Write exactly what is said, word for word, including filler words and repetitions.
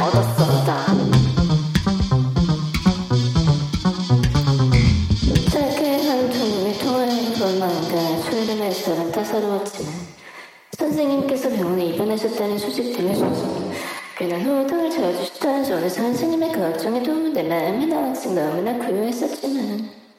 얻었었다. 세계에선 종류의 통화라는 것만과 소외됨의 수단은 따사로웠지만 선생님께서 병원에 입원하셨다는 소식 들으셨습니다. 그날 후 탕을 재워주셨다는 전에서 선생님의 그 걱정에 도움이 내 마음이 나왔으니 너무나 고요했었지만